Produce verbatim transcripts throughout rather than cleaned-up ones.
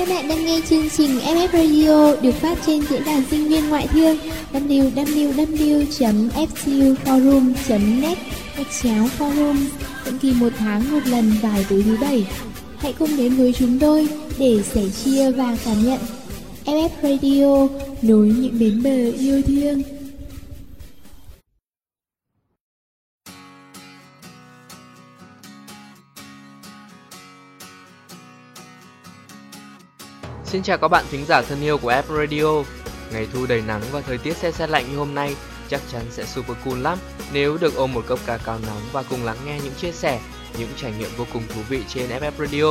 Các bạn đang nghe chương trình ép ép Radio được phát trên diễn đàn sinh viên ngoại thương w w w chấm f c u forum chấm net gạch chéo forum, định kỳ một tháng một lần vào tối thứ Bảy. Hãy cùng đến với chúng tôi để sẻ chia và cảm nhận. ép ép Radio nối những bến bờ yêu thương. Xin chào các bạn thính giả thân yêu của ép ép Radio. Ngày thu đầy nắng và thời tiết se se lạnh như hôm nay chắc chắn sẽ super cool lắm nếu được ôm một cốc cà cao nóng và cùng lắng nghe những chia sẻ, những trải nghiệm vô cùng thú vị trên ép ép Radio.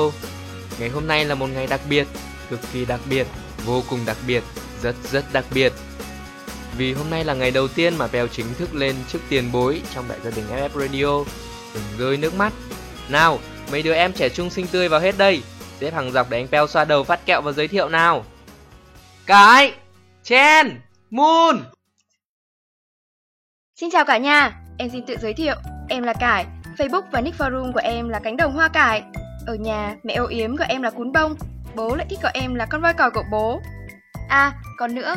Ngày hôm nay là một ngày đặc biệt, cực kỳ đặc biệt, vô cùng đặc biệt, rất rất đặc biệt. Vì hôm nay là ngày đầu tiên mà Bèo chính thức lên chức tiền bối trong đại gia đình ép ép Radio. Đừng rơi nước mắt. Nào, mấy đứa em trẻ trung xinh tươi vào hết đây. Xếp hàng dọc để anh Peo xoa đầu phát kẹo và giới thiệu nào. Cái, Chen, Moon. Xin chào cả nhà, em xin tự giới thiệu. Em là Cải, Facebook và nick forum của em là Cánh Đồng Hoa Cải. Ở nhà, mẹ âu yếm gọi em là Cún Bông. Bố lại thích gọi em là Con Voi Còi Cậu Bố. À, còn nữa,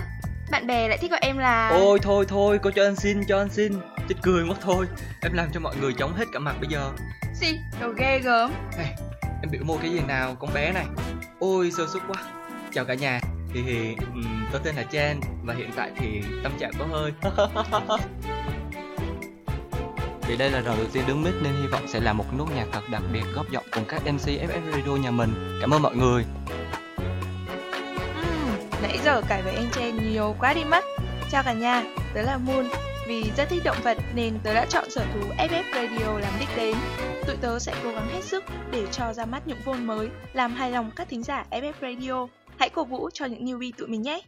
bạn bè lại thích gọi em là... Ôi thôi thôi, cô cho anh xin, cho anh xin. Chết cười mất thôi, em làm cho mọi người chóng hết cả mặt bây giờ. Xì, đồ ghê gớm. Hey. Em biểu mô cái gì nào con bé này. Ôi sơ suất quá. Chào cả nhà. Thì, thì um, tôi tên là Chen. Và hiện tại thì tâm trạng có hơi Vì đây là lần đầu tiên đứng mic nên hy vọng sẽ là một nốt nhạc thật đặc biệt góp giọng cùng các em xê ép ép Radio nhà mình. Cảm ơn mọi người. uhm, Nãy giờ cãi với em Chen nhiều quá đi mất. Chào cả nhà, tớ là Moon. Vì rất thích động vật nên tớ đã chọn sở thú ép ép Radio làm đích đến. Tụi tớ sẽ cố gắng hết sức để cho ra mắt những vôn mới, làm hài lòng các thính giả ép ép Radio. Hãy cổ vũ cho những newbie tụi mình nhé.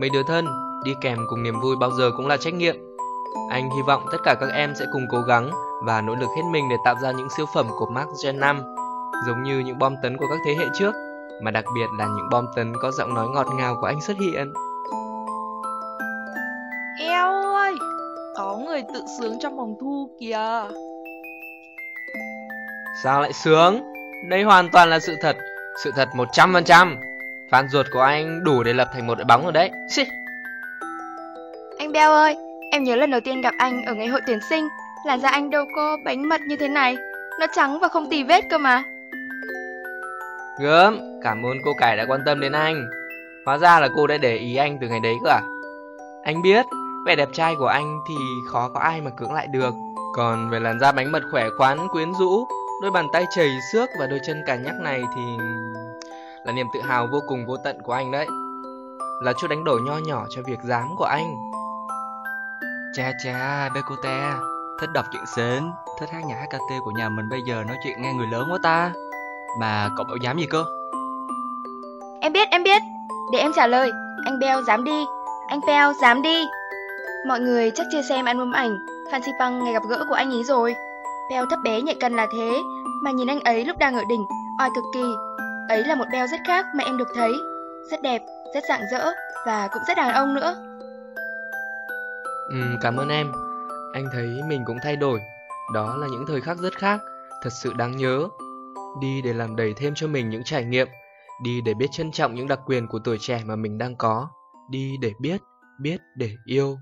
Mấy đứa thân, đi kèm cùng niềm vui bao giờ cũng là trách nhiệm. Anh hy vọng tất cả các em sẽ cùng cố gắng và nỗ lực hết mình để tạo ra những siêu phẩm của Mark Gen năm, giống như những bom tấn của các thế hệ trước, mà đặc biệt là những bom tấn có giọng nói ngọt ngào của anh xuất hiện. Eo ơi, có người tự sướng trong phòng thu kìa. Sao lại sướng? Đây hoàn toàn là sự thật. Sự thật một trăm phần trăm. Fan ruột của anh đủ để lập thành một đội bóng rồi đấy. Xì. Anh Beo ơi, em nhớ lần đầu tiên gặp anh ở ngày hội tuyển sinh. Làn da anh đâu có bánh mật như thế này. Nó trắng và không tì vết cơ mà. Gớm, cảm ơn cô Cải đã quan tâm đến anh. Hóa ra là cô đã để ý anh từ ngày đấy cơ à? Anh biết, vẻ đẹp trai của anh thì khó có ai mà cưỡng lại được. Còn về làn da bánh mật khỏe khoắn, quyến rũ, đôi bàn tay chầy xước và đôi chân cà nhắc này thì... là niềm tự hào vô cùng vô tận của anh đấy. Là chút đánh đổi nho nhỏ cho việc dám của anh. Cha cha, bê cô te, thích đọc truyện sến, thích hát nhà hát ca tê của nhà mình bây giờ nói chuyện nghe người lớn quá ta. Mà cậu bảo dám gì cơ? Em biết, em biết. Để em trả lời. Anh Beo dám đi. Anh Beo dám đi. Mọi người chắc chưa xem album ảnh Fancy Punk ngày gặp gỡ của anh ấy rồi. Beo thấp bé nhạy cân là thế, mà nhìn anh ấy lúc đang ở đỉnh, oai cực kỳ. Ấy là một Beo rất khác mà em được thấy. Rất đẹp, rất rạng rỡ, và cũng rất đàn ông nữa. Ừ, cảm ơn em. Anh thấy mình cũng thay đổi. Đó là những thời khắc rất khác, thật sự đáng nhớ. Đi để làm đầy thêm cho mình những trải nghiệm. Đi để biết trân trọng những đặc quyền của tuổi trẻ mà mình đang có. Đi để biết, biết để yêu.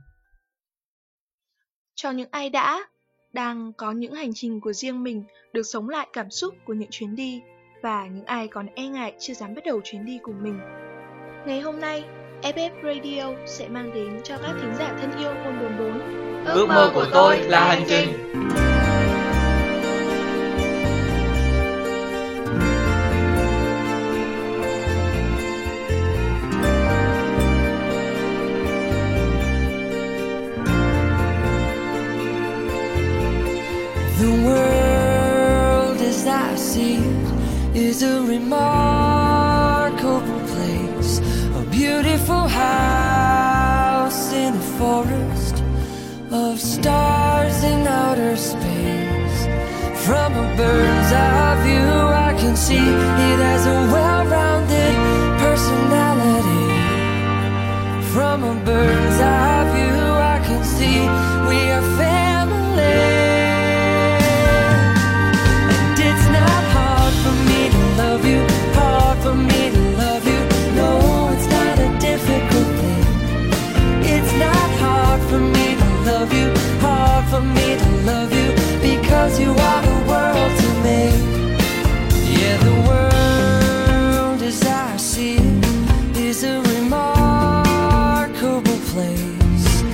Cho những ai đã, đang có những hành trình của riêng mình, được sống lại cảm xúc của những chuyến đi. Và những ai còn e ngại chưa dám bắt đầu chuyến đi của mình. Ngày hôm nay, ép ép Radio sẽ mang đến cho các thính giả thân yêu Môn Đồn Bốn ước mơ của tôi là hành trình. Is a remarkable place, a beautiful house in a forest of stars in outer space. From a bird's eye view, I can see it as a well-rounded personality. From a bird's eye view, I can see we are family, and it's not place.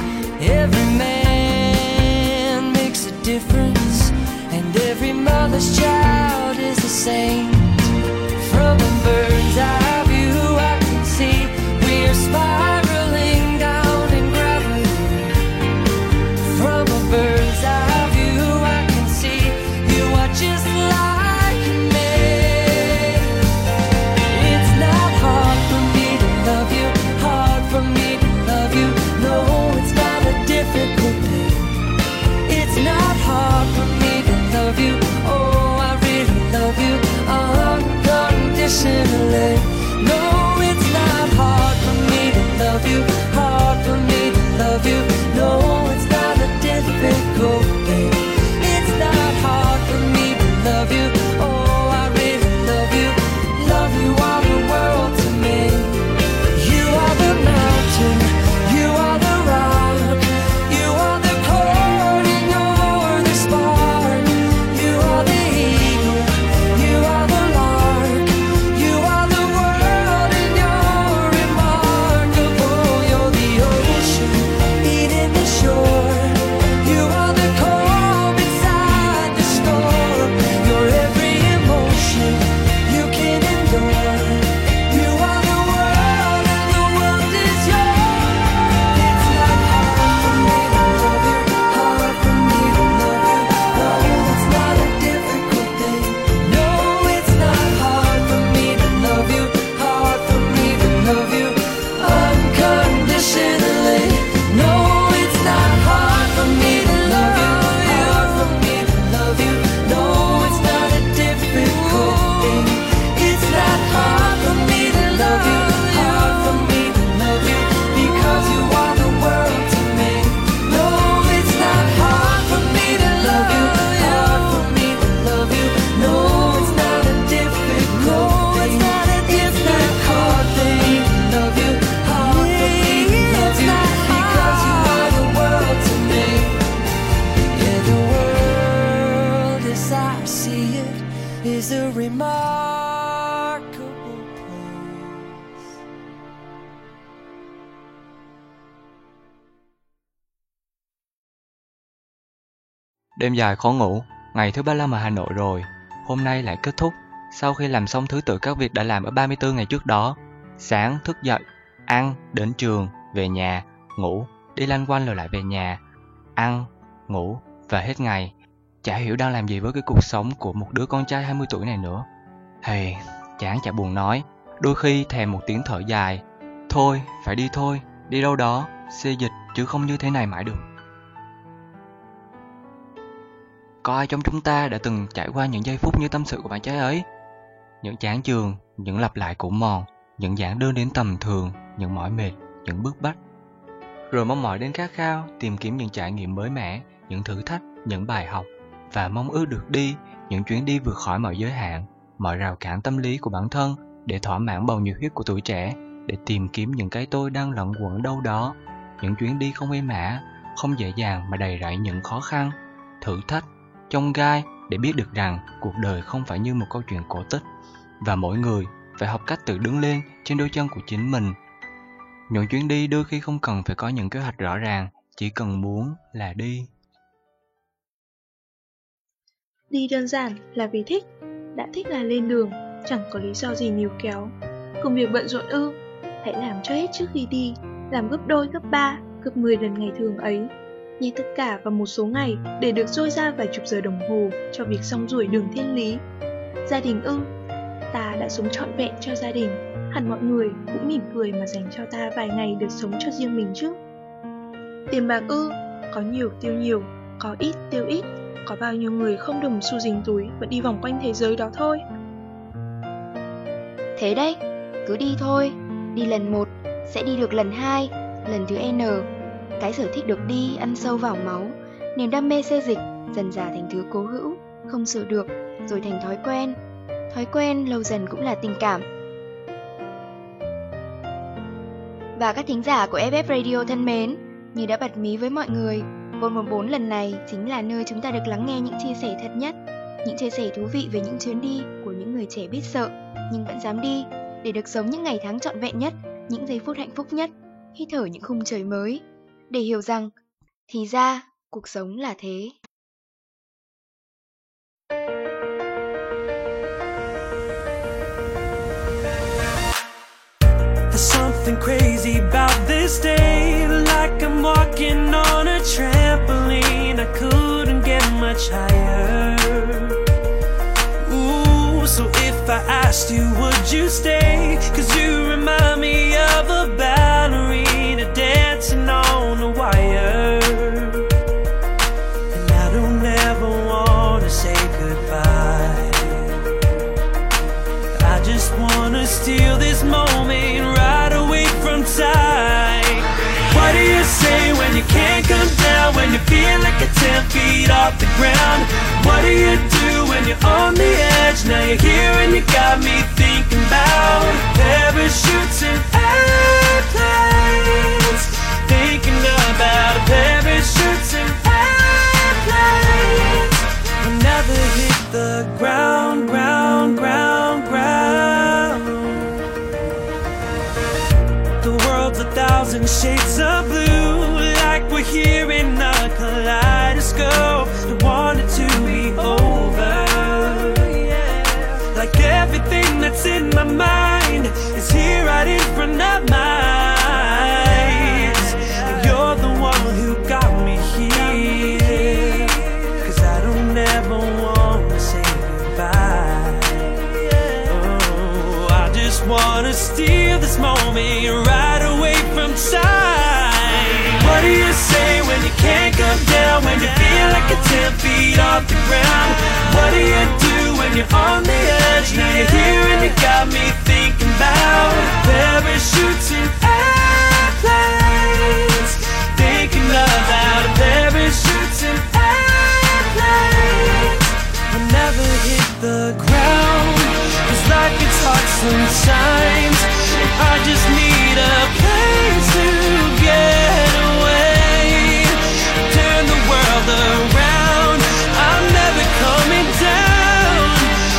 Every man makes a difference, and every mother's child is a saint. From a bird's eye view I can see we are spiraling down in gravity. From a bird's eye view I can see you are just like me. It's not hard for me to love you, hard for me to love you. No, it's not a difficult thing. It's not hard for me to love you. Oh, I really love you. Uh-huh. Unconditionally. No, it's not hard for me to love you, hard for me to love you. No, it's not a difficult thing. It's not hard for me to love you. Oh, I really love you. Love you are the world to me. You are the mountain, you are the rock, you are the corn and you're the spark. You are the eagle, you are the Đêm dài khó ngủ, ngày thứ ba mươi lăm ở Hà Nội rồi, hôm nay lại kết thúc. Sau khi làm xong thứ tự các việc đã làm ở ba mươi tư ngày trước đó, sáng thức dậy, ăn, đến trường, về nhà, ngủ, đi lanh quanh rồi lại về nhà, ăn, ngủ, và hết ngày. Chả hiểu đang làm gì với cái cuộc sống của một đứa con trai hai mươi tuổi này nữa. Hề, chán chả buồn nói, đôi khi thèm một tiếng thở dài. Thôi, phải đi thôi, đi đâu đó, xê dịch chứ không như thế này mãi được. Có ai trong chúng ta đã từng trải qua những giây phút như tâm sự của bạn trai ấy? Những chán chường, những lặp lại cũ mòn, những giản đơn đến tầm thường, những mỏi mệt, những bức bách. Rồi mong mỏi đến khát khao, tìm kiếm những trải nghiệm mới mẻ, những thử thách, những bài học. Và mong ước được đi, những chuyến đi vượt khỏi mọi giới hạn, mọi rào cản tâm lý của bản thân để thỏa mãn bầu nhiệt huyết của tuổi trẻ, để tìm kiếm những cái tôi đang lẩn quẩn đâu đó. Những chuyến đi không êm ả, không dễ dàng mà đầy rẫy những khó khăn, thử thách, chông gai để biết được rằng cuộc đời không phải như một câu chuyện cổ tích và mỗi người phải học cách tự đứng lên trên đôi chân của chính mình. Những chuyến đi đôi khi không cần phải có những kế hoạch rõ ràng, chỉ cần muốn là đi. Đi đơn giản là vì thích, đã thích là lên đường, chẳng có lý do gì níu kéo. Công việc bận rộn ư, hãy làm cho hết trước khi đi, làm gấp đôi, gấp ba, gấp mười lần ngày thường ấy. Nhìn tất cả vào một số ngày để được dôi ra vài chục giờ đồng hồ cho việc xong ruổi đường thiên lý. Gia đình ư, ta đã sống trọn vẹn cho gia đình, hẳn mọi người cũng mỉm cười mà dành cho ta vài ngày được sống cho riêng mình chứ. Tiền bạc ư, có nhiều tiêu nhiều, có ít tiêu ít, có bao nhiêu người không đồng xu dính túi vẫn đi vòng quanh thế giới đó thôi. Thế đấy, cứ đi thôi, đi lần một, sẽ đi được lần hai, lần thứ N. Cái sở thích được đi ăn sâu vào máu, niềm đam mê xê dịch dần dà thành thứ cố hữu, không sửa được, rồi thành thói quen. Thói quen lâu dần cũng là tình cảm. Và các thính giả của ép ép Radio thân mến, như đã bật mí với mọi người, một một bốn lần này chính là nơi chúng ta được lắng nghe những chia sẻ thật nhất, những chia sẻ thú vị về những chuyến đi của những người trẻ biết sợ nhưng vẫn dám đi, để được sống những ngày tháng trọn vẹn nhất, những giây phút hạnh phúc nhất. hít thở những khung trời mới, để hiểu rằng, thì ra, cuộc sống là thế. There's something crazy about this day, like I'm walking on a trampoline. I couldn't get much higher. Ooh, so if I asked you, would you stay? 'Cause you remind me of a ballerina dancing on a wire. And I don't ever wanna say goodbye. I just wanna steal this moment right away from time. What do you say when you can't come down, when you feel like you're ten feet off the ground? What do you do when you're on the edge? Now you're here and you got me thinking about parachutes and airplanes. Thinking about parachutes and airplanes. We'll never hit the ground, ground, ground, ground. The world's a thousand shades of blue, like we're here in a kaleidoscope. I want it to be over, yeah. Like everything that's in my mind is here right in front of my eyes. And you're the one who got me here, 'cause I don't ever want to say goodbye. Oh, I just want to steal this moment right away from time. What do you say when you can't come down, when you feel like you're ten feet off the ground? What do you do when you're on the edge? Now you're here and you got me thinking about parachutes and airplanes. Thinking about parachutes and airplanes. We'll never hit the ground, 'cause life gets hard sometimes, and I just need a place to get away. Turn the world around, I'm never coming down,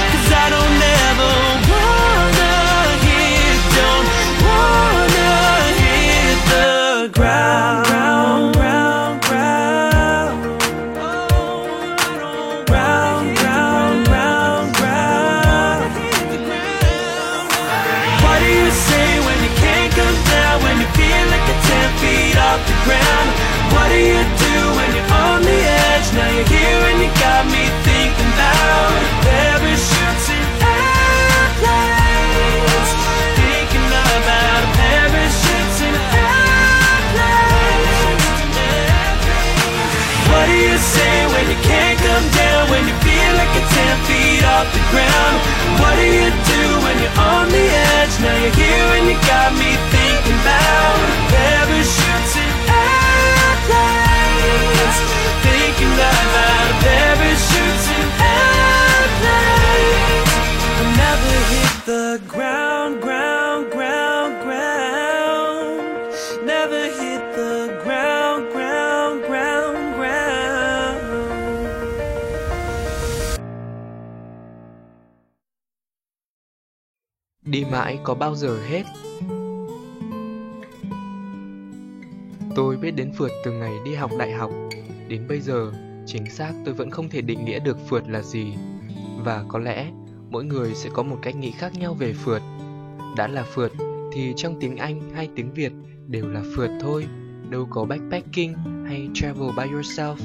'cause I don't ever wanna hit, don't wanna hit the ground. What do you do when you're on the edge? Now you're here and you got me thinking about parachutes and airplanes. Thinking about parachutes and airplanes. What do you say when you can't come down, when you feel like you're ten feet off the ground? What do you do when you're on the edge? Now you're here and you got me thinking about parachutes and airplanes, thinking about parachutes and airplanes. I'll never hit the ground, ground, ground, ground. Never hit the ground, ground, ground, ground. Đi mãi có bao giờ hết. Tôi biết đến phượt từ ngày đi học đại học. Đến bây giờ, chính xác tôi vẫn không thể định nghĩa được phượt là gì. Và có lẽ, mỗi người sẽ có một cách nghĩ khác nhau về phượt. Đã là phượt, thì trong tiếng Anh hay tiếng Việt đều là phượt thôi. Đâu có backpacking hay travel by yourself.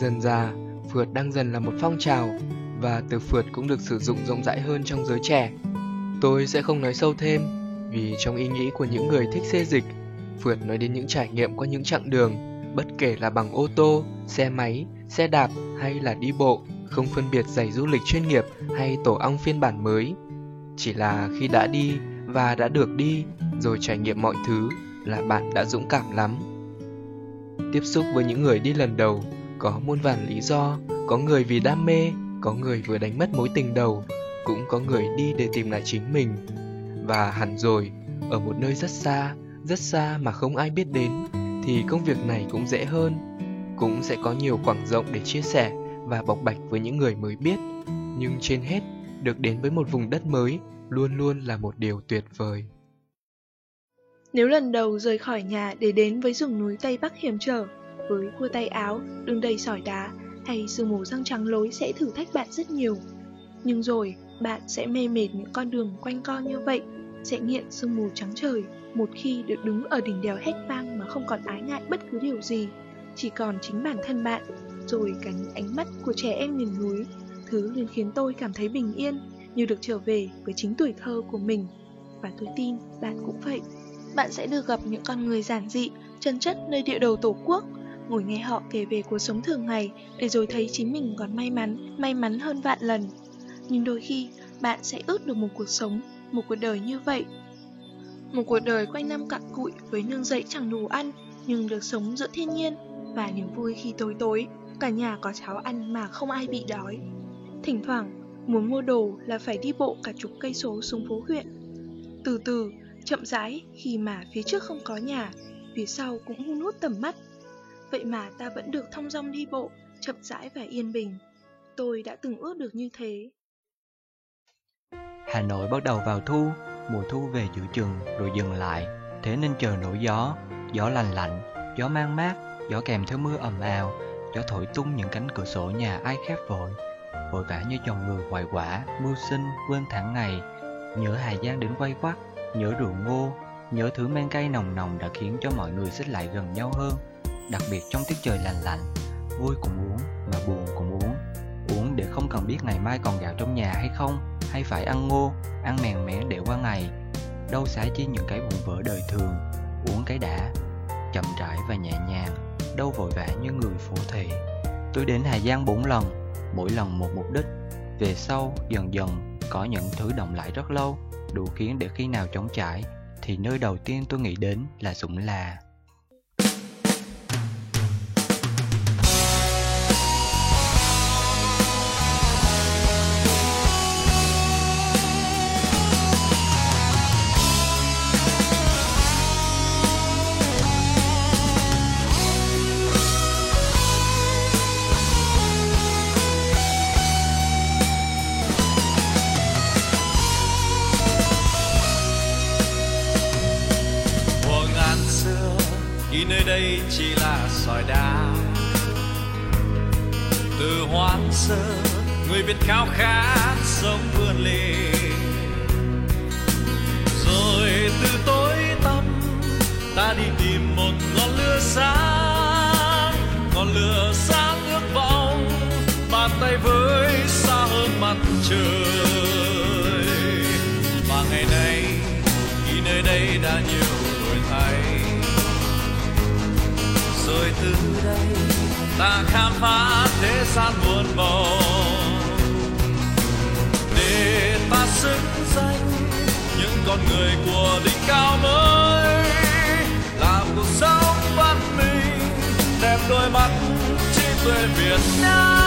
Dần dà, phượt đang dần là một phong trào. Và từ phượt cũng được sử dụng rộng rãi hơn trong giới trẻ. Tôi sẽ không nói sâu thêm, vì trong ý nghĩ của những người thích xê dịch, phượt nói đến những trải nghiệm qua những chặng đường, bất kể là bằng ô tô, xe máy, xe đạp hay là đi bộ, không phân biệt giày du lịch chuyên nghiệp hay tổ ong phiên bản mới. Chỉ là khi đã đi và đã được đi, rồi trải nghiệm mọi thứ là bạn đã dũng cảm lắm. Tiếp xúc với những người đi lần đầu, có muôn vàn lý do, có người vì đam mê, có người vừa đánh mất mối tình đầu, cũng có người đi để tìm lại chính mình. Và hẳn rồi, ở một nơi rất xa, rất xa mà không ai biết đến, thì công việc này cũng dễ hơn. Cũng sẽ có nhiều khoảng rộng để chia sẻ và bộc bạch với những người mới biết. Nhưng trên hết, được đến với một vùng đất mới luôn luôn là một điều tuyệt vời. Nếu lần đầu rời khỏi nhà để đến với rừng núi Tây Bắc hiểm trở, với cua tay áo, đường đầy sỏi đá hay sương mù răng trắng lối sẽ thử thách bạn rất nhiều. Nhưng rồi, bạn sẽ mê mệt những con đường quanh co như vậy, sẽ nghiện sương mù trắng trời một khi được đứng ở đỉnh đèo hét vang mà không còn ái ngại bất cứ điều gì, chỉ còn chính bản thân bạn, rồi cả những ánh mắt của trẻ em miền núi, thứ luôn khiến tôi cảm thấy bình yên, như được trở về với chính tuổi thơ của mình. Và tôi tin bạn cũng vậy. Bạn sẽ được gặp những con người giản dị, chân chất nơi địa đầu Tổ quốc, ngồi nghe họ kể về cuộc sống thường ngày để rồi thấy chính mình còn may mắn, may mắn hơn vạn lần. Nhưng đôi khi, bạn sẽ ước được một cuộc sống, một cuộc đời như vậy. Một cuộc đời quanh năm cặn cụi với nương rẫy chẳng đủ ăn, nhưng được sống giữa thiên nhiên và niềm vui khi tối tối, cả nhà có cháo ăn mà không ai bị đói. Thỉnh thoảng, muốn mua đồ là phải đi bộ cả chục cây số xuống phố huyện. Từ từ, chậm rãi khi mà phía trước không có nhà, phía sau cũng hun hút tầm mắt. Vậy mà ta vẫn được thong dong đi bộ, chậm rãi và yên bình. Tôi đã từng ước được như thế. Hà Nội bắt đầu vào thu, mùa thu về giữa chừng rồi dừng lại. Thế nên trời nổi gió, gió lành lạnh, gió mang mát, gió kèm theo mưa ầm ào. Gió thổi tung những cánh cửa sổ nhà ai khép vội, vội vã như chồng người hoài quả, mưu sinh, quên tháng ngày. Nhớ Hà Giang đến quay quắt, nhớ rượu ngô, nhớ thứ men cay nồng nồng đã khiến cho mọi người xích lại gần nhau hơn. Đặc biệt trong tiết trời lành lạnh, vui cũng uống mà buồn cũng uống. Uống để không cần biết ngày mai còn gạo trong nhà hay không, hay phải ăn ngô, ăn mèn mén để qua ngày. Đâu xả chi những cái buồn vỡ đời thường, uống cái đã, chậm rãi và nhẹ nhàng, đâu vội vã như người phố thị. Tôi đến Hà Giang bốn lần, mỗi lần một mục đích. Về sau, dần dần, có những thứ động lại rất lâu, đủ khiến để khi nào trống trải, thì nơi đầu tiên tôi nghĩ đến là Sủng Là. Nơi đây chỉ là sỏi đá. Từ hoang sơ, người Việt khao khát sống vươn lên. Rồi từ tối tăm, ta đi tìm một ngọn lửa sáng. Ngọn lửa sáng ước vọng, bàn tay với xa hơn mặt trời. Và ngày nay, khi nơi đây đã nhiều đổi thay. Rồi từ đây ta khám phá thế gian muôn màu để ta xứng danh những con người của đỉnh cao mới, làm cuộc sống văn minh đẹp đôi mắt trên quê Việt Nam.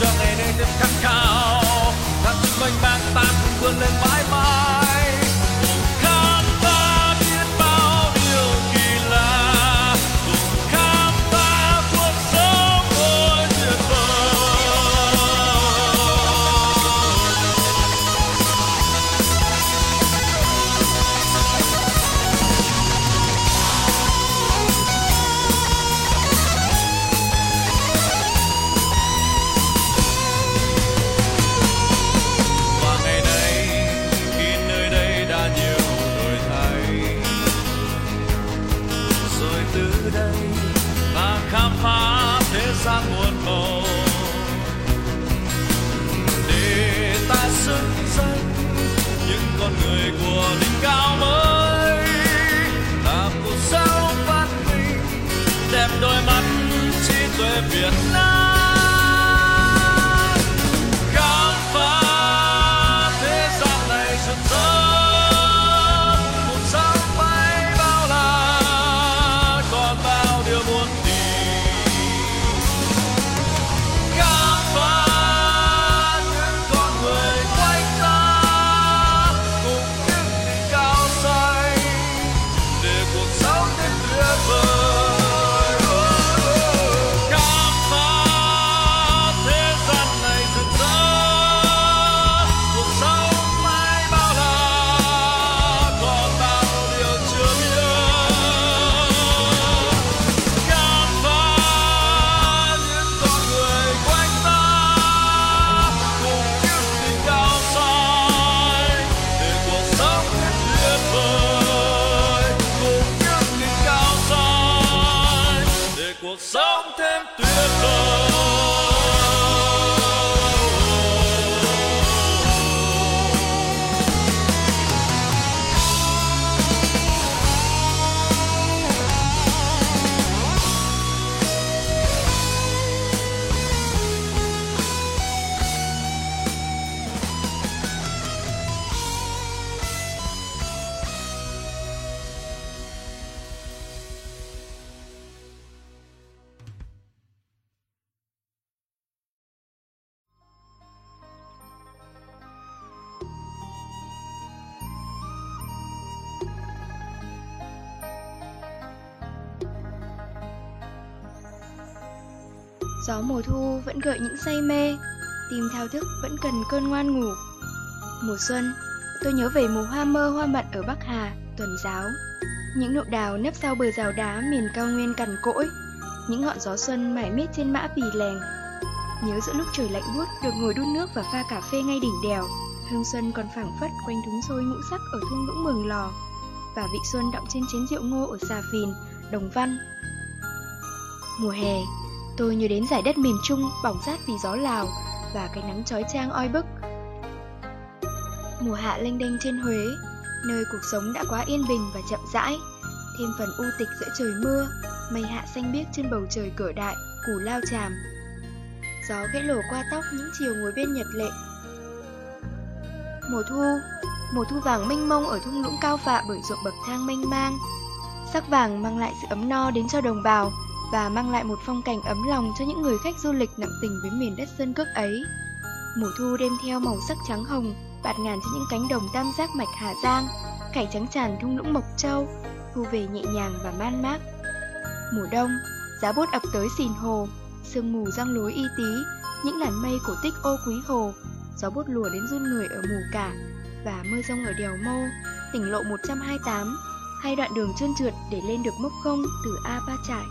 Cho ngày nay thêm khát khao, ta chung quanh mang ta cùng vươn lên mãi mãi. Cùng khám phá biết bao điều kỳ lạ, cùng khám phá cuộc sống ôi tuyệt Việt Nam. Khám phá Gió mùa thu vẫn gợi những say mê, tim thao thức vẫn cần cơn ngoan ngủ. Mùa xuân, tôi nhớ về mùa hoa mơ hoa mận ở Bắc Hà, Tuần Giáo. Những nụ đào nấp sau bờ rào đá miền cao nguyên cằn cỗi, những ngọn gió xuân mải miết trên mã Pì Lèng. Nhớ giữa lúc trời lạnh buốt được ngồi đun nước và pha cà phê ngay đỉnh đèo, hương xuân còn phảng phất quanh thúng xôi ngũ sắc ở thung lũng Mường Lò, và vị xuân đọng trên chén rượu ngô ở Xà Phìn, Đồng Văn. Mùa hè, tôi nhớ đến dải đất miền Trung bỏng rát vì gió Lào và cái nắng chói chang oi bức. Mùa hạ lênh đênh trên Huế, nơi cuộc sống đã quá yên bình và chậm rãi, thêm phần u tịch giữa trời mưa, mây hạ xanh biếc trên bầu trời Cửa Đại, Cù Lao Chàm. Gió gãy lổ qua tóc những chiều ngồi bên Nhật Lệ. Mùa thu, mùa thu vàng mênh mông ở thung lũng cao phạ bởi ruộng bậc thang mênh mang. Sắc vàng mang lại sự ấm no đến cho đồng bào và mang lại một phong cảnh ấm lòng cho những người khách du lịch nặng tình với miền đất sơn cước ấy. Mùa thu đem theo màu sắc trắng hồng, bạt ngàn trên những cánh đồng tam giác mạch Hà Giang, cảnh trắng tràn thung lũng Mộc Châu, thu về nhẹ nhàng và man mác. Mùa đông, giá bốt ập tới xìn hồ, sương mù giăng lối y tí, những làn mây cổ tích ô quý hồ, gió bốt lùa đến run người ở Mù Cả, và mưa rông ở đèo Mâu, tỉnh lộ một trăm hai mươi tám, hai đoạn đường trơn trượt để lên được mốc không từ A Ba Trải.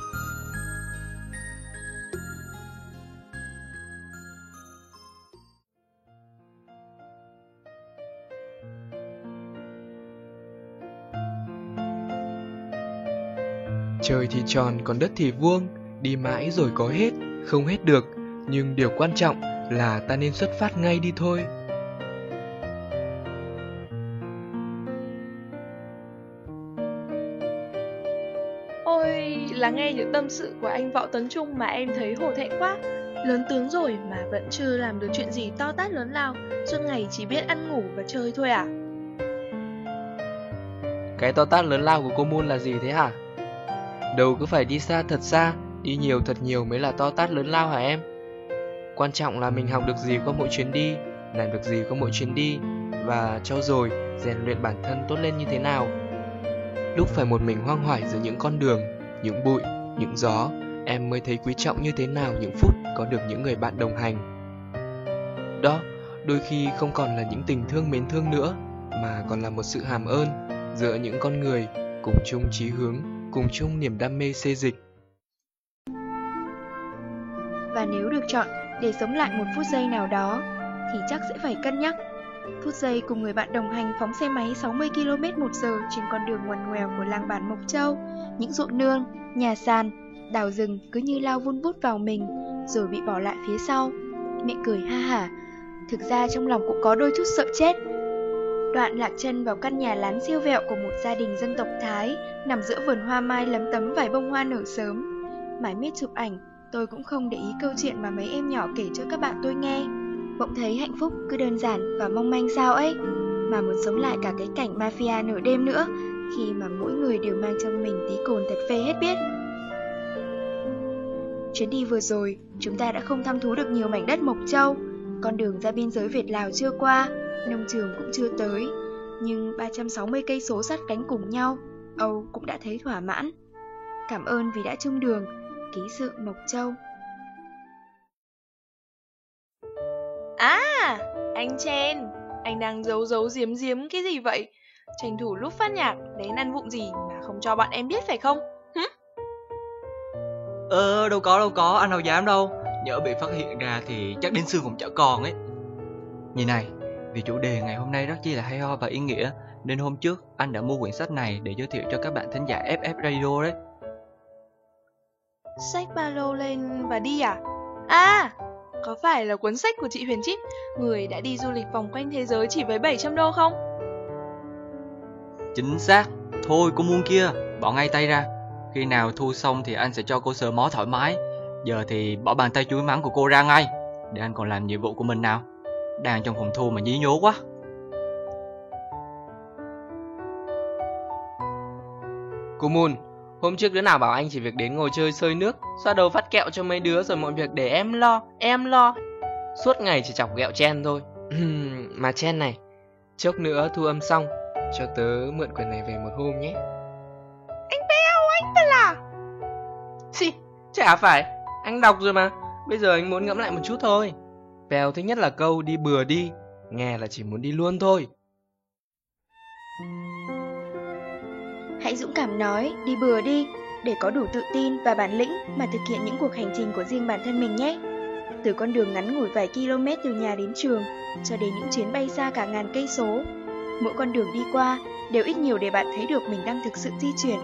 Trời thì tròn còn đất thì vuông, đi mãi rồi có hết, không hết được, nhưng điều quan trọng là ta nên xuất phát ngay đi thôi. Ôi, là nghe những tâm sự của anh Võ Tấn Trung mà em thấy hổ thẹn quá. Lớn tướng rồi mà vẫn chưa làm được chuyện gì to tát lớn lao, suốt ngày chỉ biết ăn ngủ và chơi thôi à? Cái to tát lớn lao của cô Moon là gì thế hả? Đâu cứ phải đi xa thật xa, đi nhiều thật nhiều mới là to tát lớn lao hả em? Quan trọng là mình học được gì qua mỗi chuyến đi, làm được gì qua mỗi chuyến đi, và trau dồi, rèn luyện bản thân tốt lên như thế nào. Lúc phải một mình hoang hoải giữa những con đường, những bụi, những gió, em mới thấy quý trọng như thế nào những phút có được những người bạn đồng hành. Đó, đôi khi không còn là những tình thương mến thương nữa, mà còn là một sự hàm ơn giữa những con người cùng chung chí hướng, cùng chung niềm đam mê xê dịch. Và nếu được chọn để sống lại một phút giây nào đó thì chắc sẽ phải cân nhắc. Phút giây cùng người bạn đồng hành phóng xe máy sáu mươi ki lô mét một giờ trên con đường ngoằn ngoèo của làng bản Mộc Châu, những ruộng nương, nhà sàn, đào rừng cứ như lao vun vút vào mình rồi bị bỏ lại phía sau. Mẹ cười ha hả, thực ra trong lòng cũng có đôi chút sợ chết. Đoạn lạc chân vào căn nhà lán siêu vẹo của một gia đình dân tộc Thái, nằm giữa vườn hoa mai lấm tấm vài bông hoa nở sớm. Mãi miết chụp ảnh, tôi cũng không để ý câu chuyện mà mấy em nhỏ kể cho các bạn tôi nghe. Bỗng thấy hạnh phúc cứ đơn giản và mong manh sao ấy, mà muốn sống lại cả cái cảnh mafia nửa đêm nữa, khi mà mỗi người đều mang trong mình tí cồn thật phê hết biết. Chuyến đi vừa rồi, chúng ta đã không thăm thú được nhiều mảnh đất Mộc Châu. Con đường ra biên giới Việt Lào chưa qua, nông trường cũng chưa tới, nhưng ba trăm sáu mươi cây số sát cánh cùng nhau, Âu cũng đã thấy thỏa mãn. Cảm ơn vì đã chung đường. Ký sự Mộc Châu. À, anh Chen, anh đang giấu giấu giếm giếm cái gì vậy? Tranh thủ lúc phát nhạc đến ăn vụng gì mà không cho bọn em biết phải không? Hử? Ờ, đâu có đâu có, anh đâu dám đâu. Nhỡ bị phát hiện ra thì chắc đến xương cũng chả còn ấy. Nhìn này, vì chủ đề ngày hôm nay rất chi là hay ho và ý nghĩa, nên hôm trước anh đã mua quyển sách này để giới thiệu cho các bạn thính giả ép ép Radio đấy. Xách ba lô lên và đi à? À, có phải là cuốn sách của chị Huyền Trích, người đã đi du lịch vòng quanh thế giới chỉ với bảy trăm đô không? Chính xác. Thôi cô Muôn kia, bỏ ngay tay ra. Khi nào thu xong thì anh sẽ cho cô sờ mó thoải mái. Giờ thì bỏ bàn tay chuối mắng của cô ra ngay, để anh còn làm nhiệm vụ của mình nào. Đang trong phòng thu mà nhí nhố quá. Cô Moon, hôm trước đứa nào bảo anh chỉ việc đến ngồi chơi sơi nước, xoa đầu phát kẹo cho mấy đứa rồi mọi việc để em lo, em lo. Suốt ngày chỉ chọc ghẹo Chen thôi. Mà Chen này, chốc nữa thu âm xong, cho tớ mượn quyển này về một hôm nhé. Anh Beo, anh thật là... Chì, chả phải, anh đọc rồi mà. Bây giờ anh muốn ngẫm lại một chút thôi. Pèo thích nhất là câu đi bừa đi, nghe là chỉ muốn đi luôn thôi. Hãy dũng cảm nói đi bừa đi để có đủ tự tin và bản lĩnh mà thực hiện những cuộc hành trình của riêng bản thân mình nhé. Từ con đường ngắn ngủi vài km từ nhà đến trường cho đến những chuyến bay xa cả ngàn cây số, mỗi con đường đi qua đều ít nhiều để bạn thấy được mình đang thực sự di chuyển,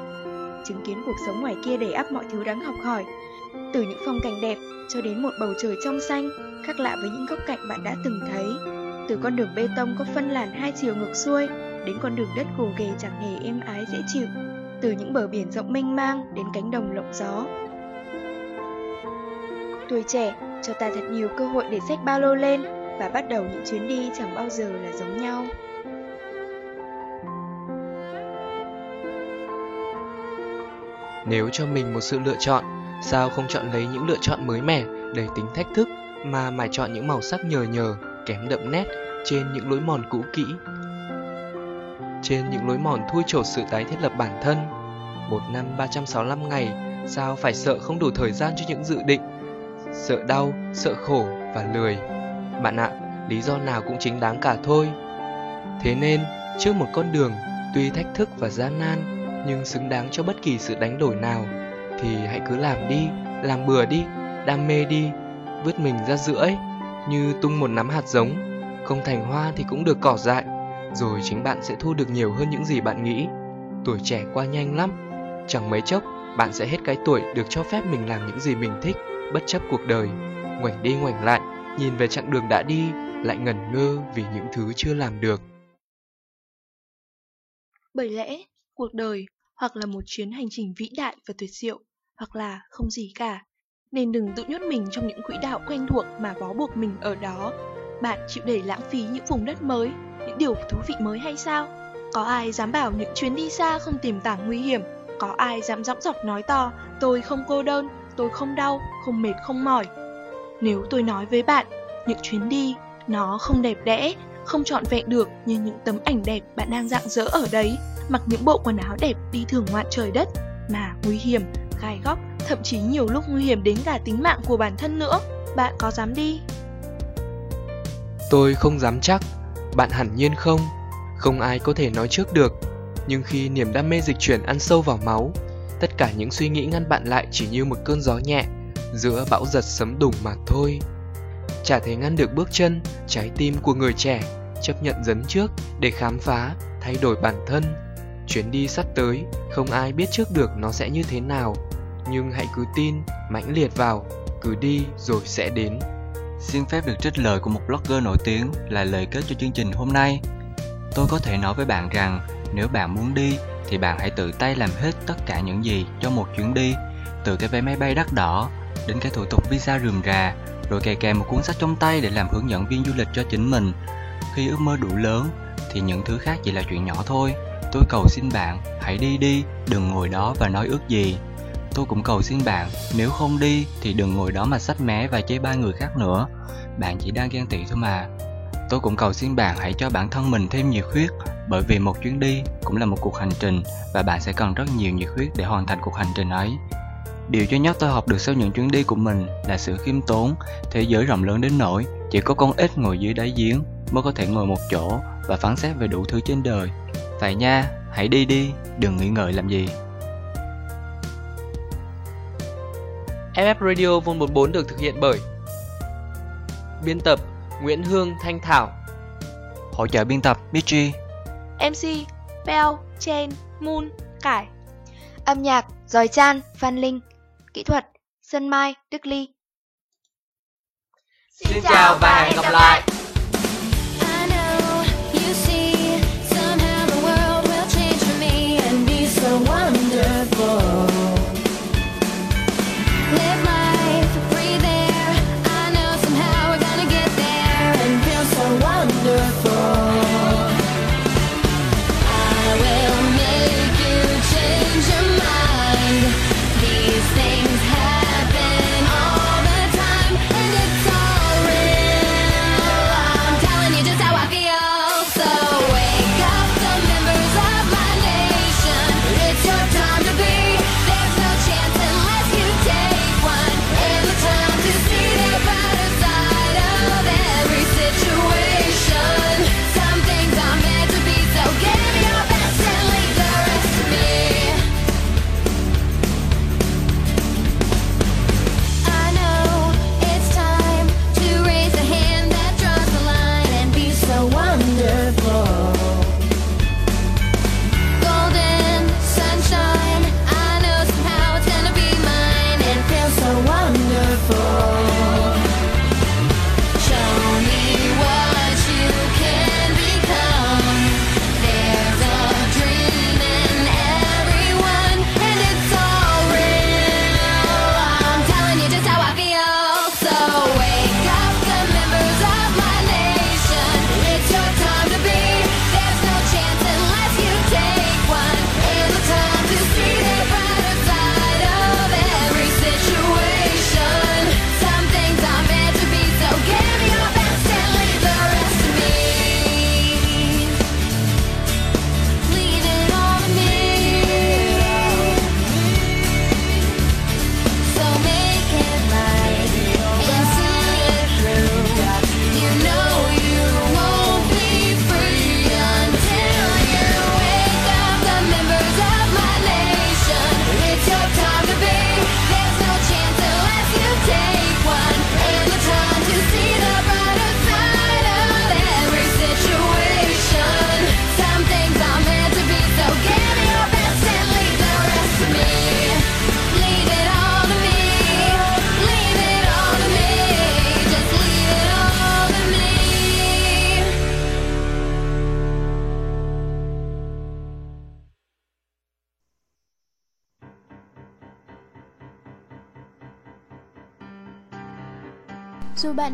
chứng kiến cuộc sống ngoài kia đầy ắp mọi thứ đáng học hỏi, từ những phong cảnh đẹp cho đến một bầu trời trong xanh khác lạ với những góc cạnh bạn đã từng thấy, từ con đường bê tông có phân làn hai chiều ngược xuôi đến con đường đất gồ ghề chẳng hề êm ái dễ chịu, từ những bờ biển rộng mênh mang đến cánh đồng lộng gió. Tuổi trẻ cho ta thật nhiều cơ hội để xách ba lô lên và bắt đầu những chuyến đi chẳng bao giờ là giống nhau. Nếu cho mình một sự lựa chọn, sao không chọn lấy những lựa chọn mới mẻ, đầy tính thách thức, mà mãi chọn những màu sắc nhờ nhờ, kém đậm nét trên những lối mòn cũ kỹ, trên những lối mòn thui chột sự tái thiết lập bản thân. Một năm ba trăm sáu mươi lăm ngày, sao phải sợ không đủ thời gian cho những dự định, sợ đau, sợ khổ và lười. Bạn ạ, lý do nào cũng chính đáng cả thôi. Thế nên, trước một con đường tuy thách thức và gian nan nhưng xứng đáng cho bất kỳ sự đánh đổi nào, thì hãy cứ làm đi, làm bừa đi, đam mê đi, vứt mình ra giữa ấy, như tung một nắm hạt giống, không thành hoa thì cũng được cỏ dại, rồi chính bạn sẽ thu được nhiều hơn những gì bạn nghĩ. Tuổi trẻ qua nhanh lắm, chẳng mấy chốc bạn sẽ hết cái tuổi được cho phép mình làm những gì mình thích, bất chấp cuộc đời, ngoảnh đi ngoảnh lại, nhìn về chặng đường đã đi, lại ngẩn ngơ vì những thứ chưa làm được. Bởi lẽ, cuộc đời hoặc là một chuyến hành trình vĩ đại và tuyệt diệu, hoặc là không gì cả. Nên đừng tự nhốt mình trong những quỹ đạo quen thuộc mà bó buộc mình ở đó. Bạn chịu để lãng phí những vùng đất mới, những điều thú vị mới hay sao? Có ai dám bảo những chuyến đi xa không tiềm tàng nguy hiểm? Có ai dám dõng dạc nói to, tôi không cô đơn, tôi không đau, không mệt, không mỏi? Nếu tôi nói với bạn, những chuyến đi, nó không đẹp đẽ, không trọn vẹn được như những tấm ảnh đẹp bạn đang rạng rỡ ở đấy, mặc những bộ quần áo đẹp đi thưởng ngoạn trời đất, mà nguy hiểm, gai góc, thậm chí nhiều lúc nguy hiểm đến cả tính mạng của bản thân nữa. Bạn có dám đi? Tôi không dám chắc, bạn hẳn nhiên không. Không ai có thể nói trước được. Nhưng khi niềm đam mê dịch chuyển ăn sâu vào máu, tất cả những suy nghĩ ngăn bạn lại chỉ như một cơn gió nhẹ giữa bão giật sấm đùng mà thôi. Chả thể ngăn được bước chân, trái tim của người trẻ chấp nhận dấn trước để khám phá, thay đổi bản thân. Chuyến đi sắp tới, không ai biết trước được nó sẽ như thế nào. Nhưng hãy cứ tin, mãnh liệt vào, cứ đi rồi sẽ đến. Xin phép được trích lời của một blogger nổi tiếng là lời kết cho chương trình hôm nay. Tôi có thể nói với bạn rằng, nếu bạn muốn đi, thì bạn hãy tự tay làm hết tất cả những gì cho một chuyến đi. Từ cái vé máy bay đắt đỏ, đến cái thủ tục visa rườm rà, rồi kè kèm một cuốn sách trong tay để làm hướng dẫn viên du lịch cho chính mình. Khi ước mơ đủ lớn, thì những thứ khác chỉ là chuyện nhỏ thôi. Tôi cầu xin bạn, hãy đi đi, đừng ngồi đó và nói ước gì. Tôi cũng cầu xin bạn, nếu không đi thì đừng ngồi đó mà xách mé và chê bai người khác nữa. Bạn chỉ đang ghen tị thôi mà. Tôi cũng cầu xin bạn hãy cho bản thân mình thêm nhiệt huyết, bởi vì một chuyến đi cũng là một cuộc hành trình và bạn sẽ cần rất nhiều nhiệt huyết để hoàn thành cuộc hành trình ấy. Điều duy nhất tôi học được sau những chuyến đi của mình là sự khiêm tốn. Thế giới rộng lớn đến nỗi chỉ có con ếch ngồi dưới đáy giếng mới có thể ngồi một chỗ và phán xét về đủ thứ trên đời. Vậy nha, hãy đi đi, đừng nghĩ ngợi làm gì. ép ép Radio Vol bốn mươi bốn được thực hiện bởi biên tập Nguyễn Hương Thanh Thảo, hỗ trợ biên tập Michi, em xê Bell, Chen, Moon, Cải, âm nhạc Giòi Chan, Phan Linh, kỹ thuật Sơn Mai, Đức Ly. Xin chào và hẹn gặp lại. So Dù bạn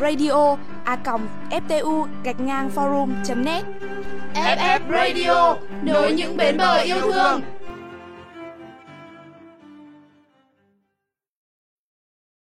radio a còng ftu gạch ngang forum chấm net. ép ép Radio, nối những bến bờ yêu thương.